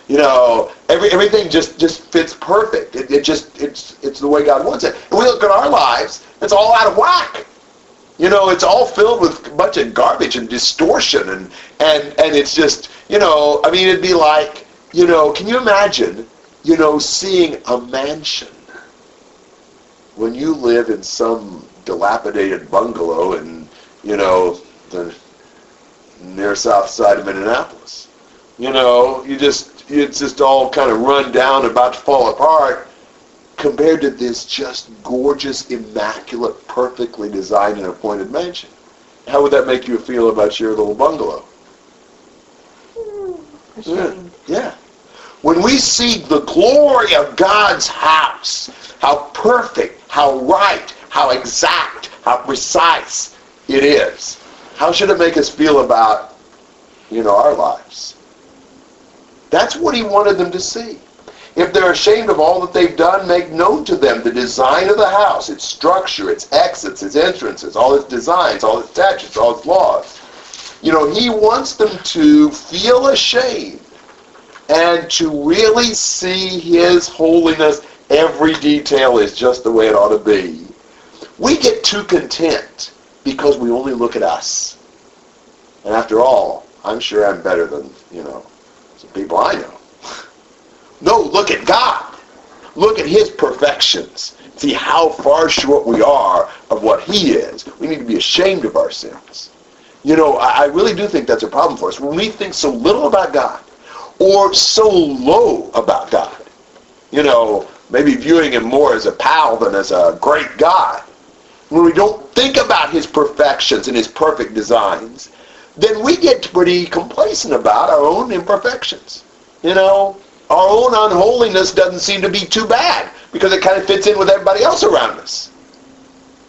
You know, everything just fits perfect. It's the way God wants it. And we look at our lives, it's all out of whack. You know, it's all filled with a bunch of garbage and distortion and it's just, you know, I mean, it'd be like, you know, can you imagine, you know, seeing a mansion when you live in some dilapidated bungalow in, you know, the near south side of Minneapolis? You know, it's just all kind of run down, about to fall apart, compared to this just gorgeous, immaculate, perfectly designed and appointed mansion. How would that make you feel about your little bungalow? Yeah. When we see the glory of God's house, how perfect, how right, how exact, how precise it is, how should it make us feel about, you know, our lives? That's what he wanted them to see. If they're ashamed of all that they've done, make known to them the design of the house, its structure, its exits, its entrances, all its designs, all its statutes, all its laws. You know, he wants them to feel ashamed and to really see his holiness Every detail is just the way it ought to be. We get too content because we only look at us. And after all, I'm sure I'm better than, some people I know. No, look at God. Look at His perfections. See how far short we are of what He is. We need to be ashamed of our sins. I really do think that's a problem for us. When we think so little about God, or so low about God, maybe viewing Him more as a pal than as a great God, when we don't think about His perfections and His perfect designs, then we get pretty complacent about our own imperfections. Our own unholiness doesn't seem to be too bad because it kind of fits in with everybody else around us.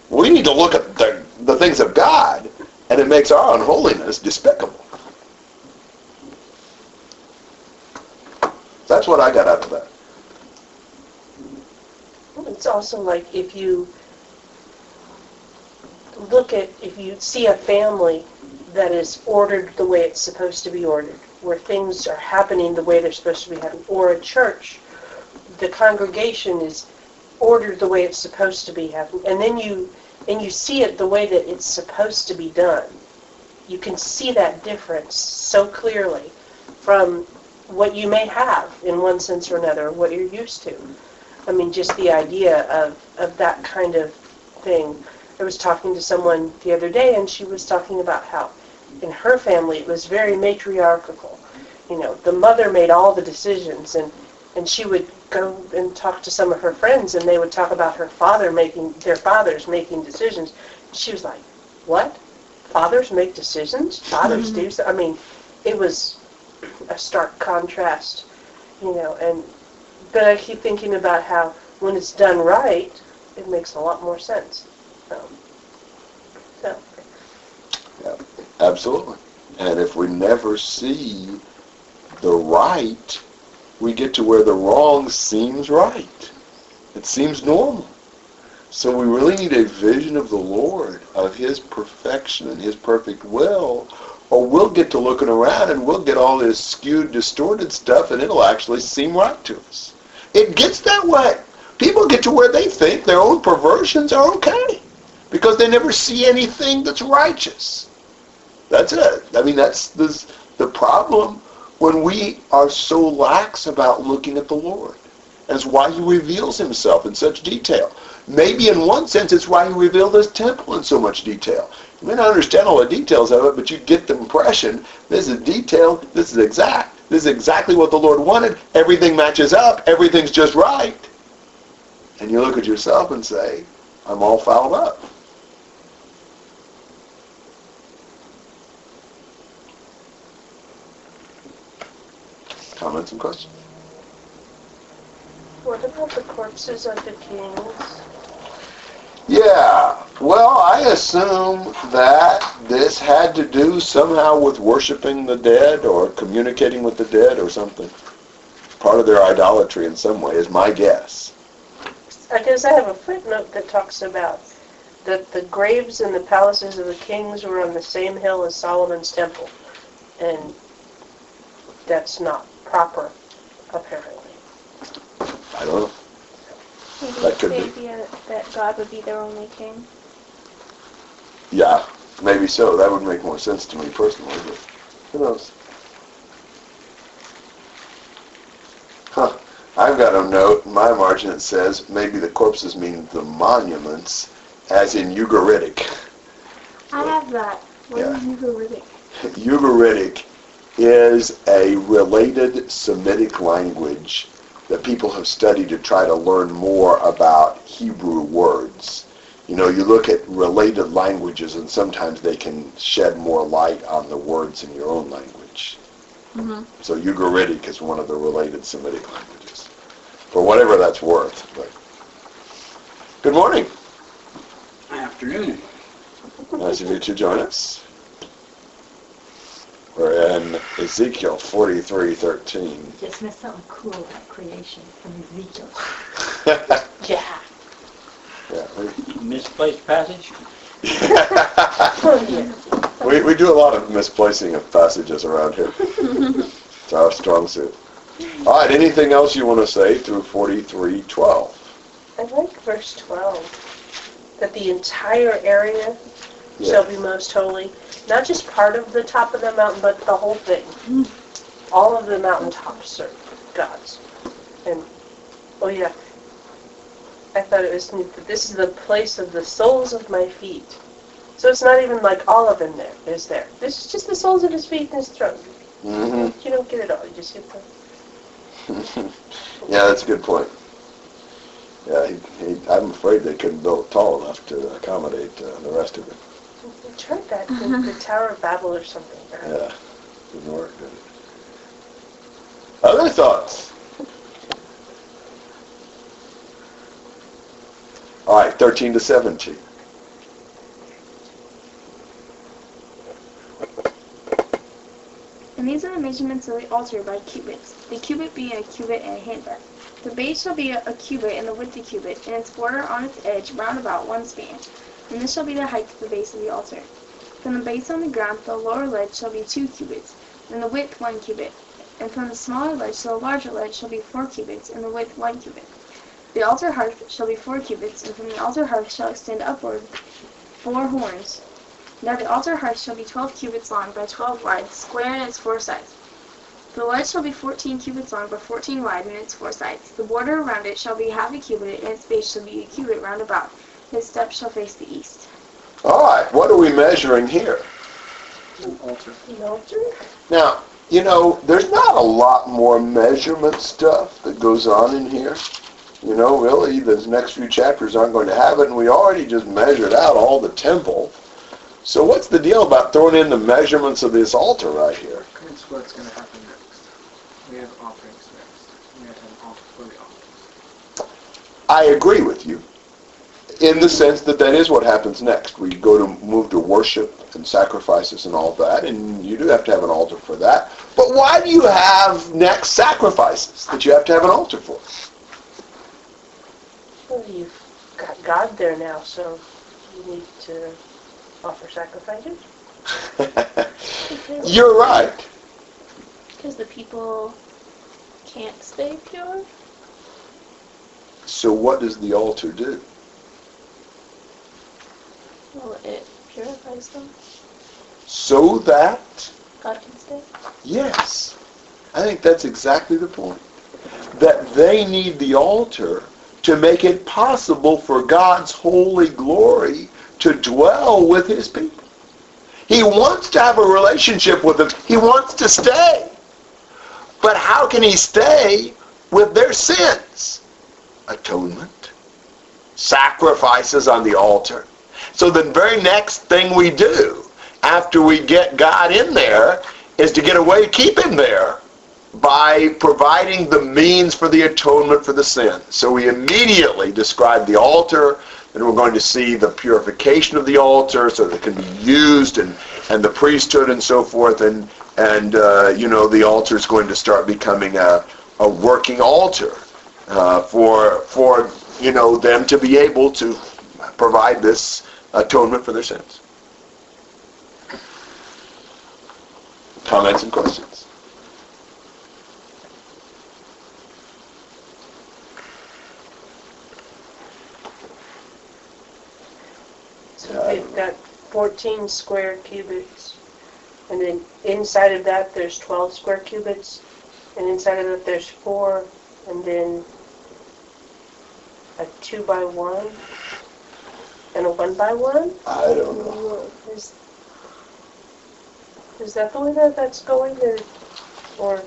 We need to look at the things of God, and it makes our unholiness despicable. That's what I got out of that. Well, it's also like if you see a family that is ordered the way it's supposed to be ordered, where things are happening the way they're supposed to be happening, or a church, the congregation is ordered the way it's supposed to be happening, and then you see it the way that it's supposed to be done. You can see that difference so clearly from what you may have in one sense or another, what you're used to. I mean, just the idea of that kind of thing. I was talking to someone the other day, and she was talking about how in her family it was very matriarchal. The mother made all the decisions, and she would go and talk to some of her friends, and they would talk about her father making decisions. She was like, "What? Fathers make decisions? Fathers do so?" I mean, it was a stark contrast, but I keep thinking about how when it's done right, it makes a lot more sense. Yeah, absolutely. And if we never see the right, we get to where the wrong seems right. It seems normal. So we really need a vision of the Lord, of His perfection and His perfect will, or we'll get to looking around and we'll get all this skewed, distorted stuff, and it'll actually seem right to us. It gets that way. People get to where they think their own perversions are okay because they never see anything that's righteous. That's it. I mean, that's the problem when we are so lax about looking at the Lord. That's why He reveals Himself in such detail. Maybe in one sense it's why He revealed this temple in so much detail. You may not understand all the details of it, but you get the impression this is detailed, this is exact, this is exactly what the Lord wanted, everything matches up, everything's just right. And you look at yourself and say, I'm all fouled up. Comments and questions? What about the corpses of the kings? Yeah, well, I assume that this had to do somehow with worshiping the dead or communicating with the dead or something. Part of their idolatry in some way is my guess. I guess I have a footnote that talks about that the graves in the palaces of the kings were on the same hill as Solomon's temple. And that's not proper, apparently. I don't know. Maybe that could be. That God would be their only king. Yeah, maybe so. That would make more sense to me personally, but who knows? Huh. I've got a note in my margin that says maybe the corpses mean the monuments, as in Ugaritic. I have that. What is Ugaritic? Ugaritic is a related Semitic language that people have studied to try to learn more about Hebrew words. You look at related languages and sometimes they can shed more light on the words in your own language. Mm-hmm. So Ugaritic is one of the related Semitic languages, for whatever that's worth. But good morning. Afternoon. Nice of you to join us. We're in Ezekiel 43:13. Just missed something cool about creation from Ezekiel. Yeah. Misplaced passage? We do a lot of misplacing of passages around here. It's our strong suit. All right, anything else you want to say through 43:12? I like verse 12, that the entire area shall be most holy. Not just part of the top of the mountain, but the whole thing. Mm-hmm. All of the mountaintops are God's. And, oh yeah, I thought it was neat that this is the place of the soles of my feet. So it's not even like all of him there is there. This is just the soles of his feet and his throat. Mm-hmm. You don't get it all. You just get the... Yeah, that's a good point. Yeah, I'm afraid they couldn't build it tall enough to accommodate the rest of it. They tried that in the Tower of Babel or something. Right? Yeah, didn't work, did it? Other thoughts? All right, 13 to 17. And these are the measurements of the altar by cubits, the cubit being a cubit and a handbreadth. The base shall be a cubit and the width a cubit, and its border on its edge round about one span. And this shall be the height of the base of the altar. From the base on the ground, the lower ledge shall be 2 cubits, and the width 1 cubit. And from the smaller ledge to the larger ledge shall be 4 cubits, and the width 1 cubit. The altar hearth shall be 4 cubits, and from the altar hearth shall extend upward 4 horns. Now the altar hearth shall be 12 cubits long by 12 wide, square in its 4 sides. The ledge shall be 14 cubits long by 14 wide in its 4 sides. The border around it shall be half a cubit, and its base shall be a cubit round about. His steps shall face the east. All right, what are we measuring here? An altar. An altar? Now, you know, there's not a lot more measurement stuff that goes on in here. You know, really, those next few chapters aren't going to have it, and we already just measured out all the temple. So what's the deal about throwing in the measurements of this altar right here? That's what's going to happen next. We have offerings next. We have an altar for the altars. I agree with you, in the sense that that is what happens next. We go to move to worship and sacrifices and all that, and you do have to have an altar for that. But why do you have next sacrifices that you have to have an altar for? Well, you've got God there now, so you need to offer sacrifices? You're right. Because the people can't stay pure. So what does the altar do? Well, it purifies them. So that? God can stay? Yes. I think that's exactly the point. That they need the altar to make it possible for God's holy glory to dwell with his people. He wants to have a relationship with them. He wants to stay. But how can he stay with their sins? Atonement. Sacrifices on the altar. So the very next thing we do after we get God in there is to get a way to keep him there by providing the means for the atonement for the sin. So we immediately describe the altar, and we're going to see the purification of the altar so that it can be used, and the priesthood and so forth, and you know, the altar is going to start becoming a working altar for you know, them to be able to provide this atonement for their sins. Comments and questions? So we've got 14 square cubits, and then inside of that there's 12 square cubits, and inside of that there's 4, and then a 2 by 1 and a 1 by 1. I don't know. Is that the way that that's going, or?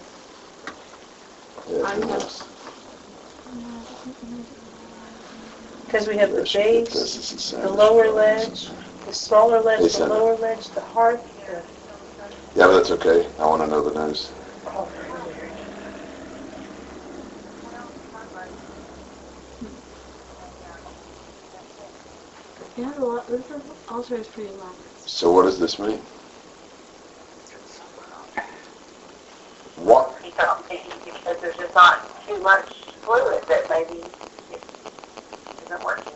Because we have the base, the lower ledge, the smaller ledge, the lower ledge, the hearth. Yeah, but that's okay. I want to know the news. Oh. Yeah, this altar is pretty long. So what does this mean? What? It's complicated because there's just not too much fluid that maybe isn't working.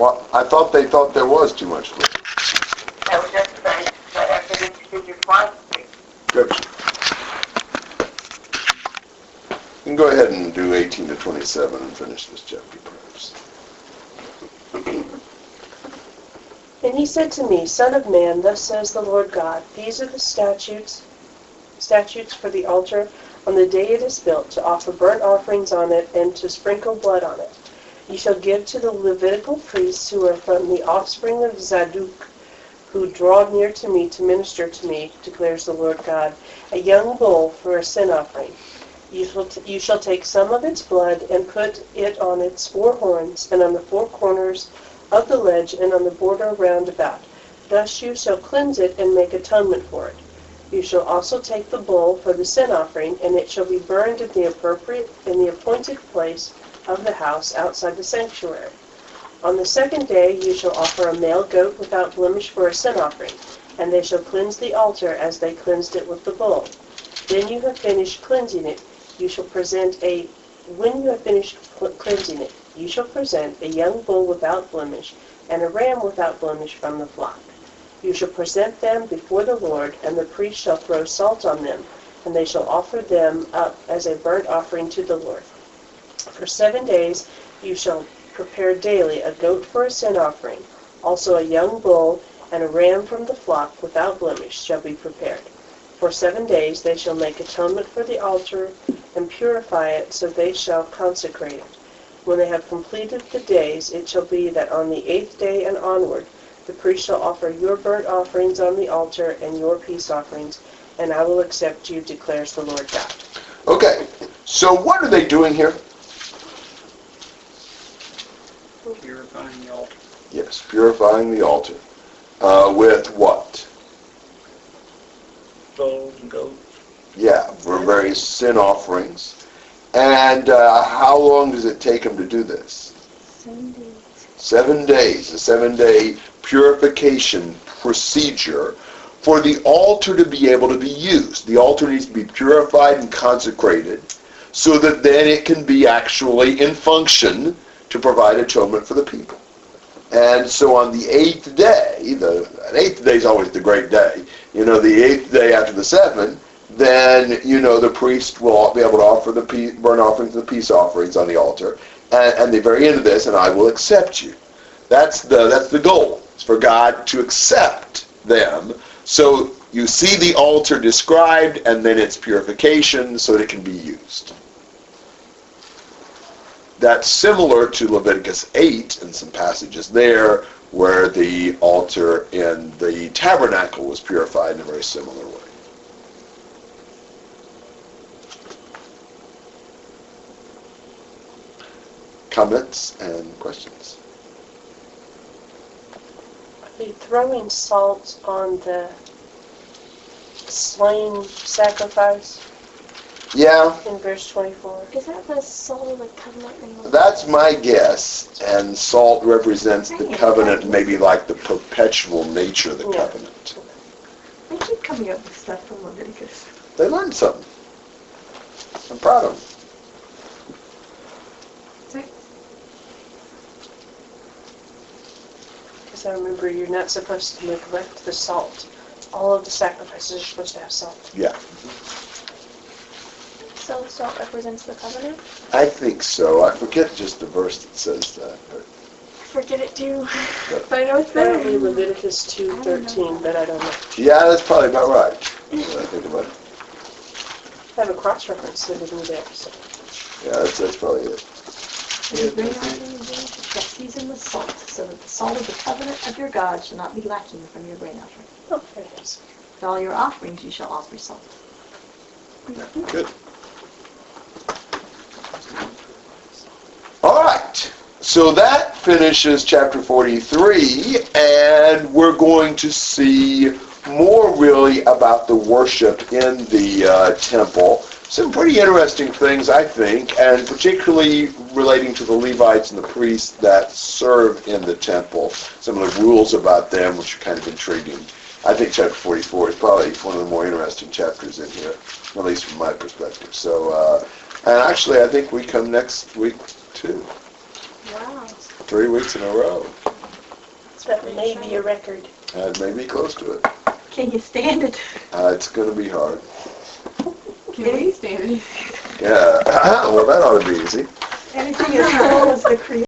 Well, I thought they thought there was too much fluid. That was just the same, but after this you did your philosophy. Good. You can go ahead and do 18 to 27 and finish this chapter, perhaps. And he said to me, Son of man, thus says the Lord God, these are the statutes for the altar on the day it is built, to offer burnt offerings on it and to sprinkle blood on it. You shall give to the Levitical priests who are from the offspring of Zadok, who draw near to me to minister to me, declares the Lord God, a young bull for a sin offering. You shall take some of its blood and put it on its four horns and on the four corners of the ledge and on the border round about. Thus you shall cleanse it and make atonement for it. You shall also take the bull for the sin offering, and it shall be burned in the appointed place of the house outside the sanctuary. On the second day you shall offer a male goat without blemish for a sin offering, and they shall cleanse the altar as they cleansed it with the bull. When you have finished cleansing it, you shall present a young bull without blemish and a ram without blemish from the flock. You shall present them before the Lord, and the priest shall throw salt on them, and they shall offer them up as a burnt offering to the Lord. For 7 days you shall prepare daily a goat for a sin offering. Also a young bull and a ram from the flock without blemish shall be prepared. For 7 days they shall make atonement for the altar and purify it, so they shall consecrate it. When they have completed the days, it shall be that on the 8th day and onward, the priest shall offer your burnt offerings on the altar and your peace offerings, and I will accept you, declares the Lord God. Okay, so what are they doing here? Purifying the altar. Yes, purifying the altar. With what? Bulls and goats. Yeah, for various sin offerings. And how long does it take them to do this? 7 days. 7 days, a 7-day purification procedure for the altar to be able to be used. The altar needs to be purified and consecrated so that then it can be actually in function to provide atonement for the people. And so on the 8th day, the 8th day is always the great day, the 8th day after the 7th, then, the priest will be able to offer the burnt offerings and the peace offerings on the altar. And the very end of this, and I will accept you. That's the goal. It's for God to accept them. So you see the altar described, and then its purification so that it can be used. That's similar to Leviticus 8 and some passages there where the altar in the tabernacle was purified in a very similar way. Comments and questions? Are you throwing salt on the slain sacrifice? Yeah. In verse 24. Is that the salt of the covenant? That's my guess. And salt represents the covenant, maybe like the perpetual nature of the covenant. They keep coming up with stuff from Leviticus. They learned something. I'm proud of them. Because I remember you're not supposed to neglect the salt. All of the sacrifices are supposed to have salt. Yeah. So salt represents the covenant? I think so. I forget just the verse that says that. I forget it too. But I know it's there. Probably Leviticus 2:13, but I don't know. Yeah, that's probably about right. I think about it. I have a cross-reference that isn't there. So. Yeah, that's probably it. You bring out in the grain to season with salt, so that the salt of the covenant of your God shall not be lacking from your grain offering. Oh, there it is. With all your offerings you shall offer salt. Yeah, good. All right, so that finishes chapter 43, and we're going to see more really about the worship in the temple. Some pretty interesting things, I think, and particularly relating to the Levites and the priests that serve in the temple. Some of the rules about them, which are kind of intriguing. I think chapter 44 is probably one of the more interesting chapters in here, at least from my perspective. So, and actually, I think we come next week, too. Wow. 3 weeks in a row. So that may be a record. It may be close to it. Can you stand it? It's going to be hard. Can we stand it? Yeah. Well, that ought to be easy. Anything as whole as the creator.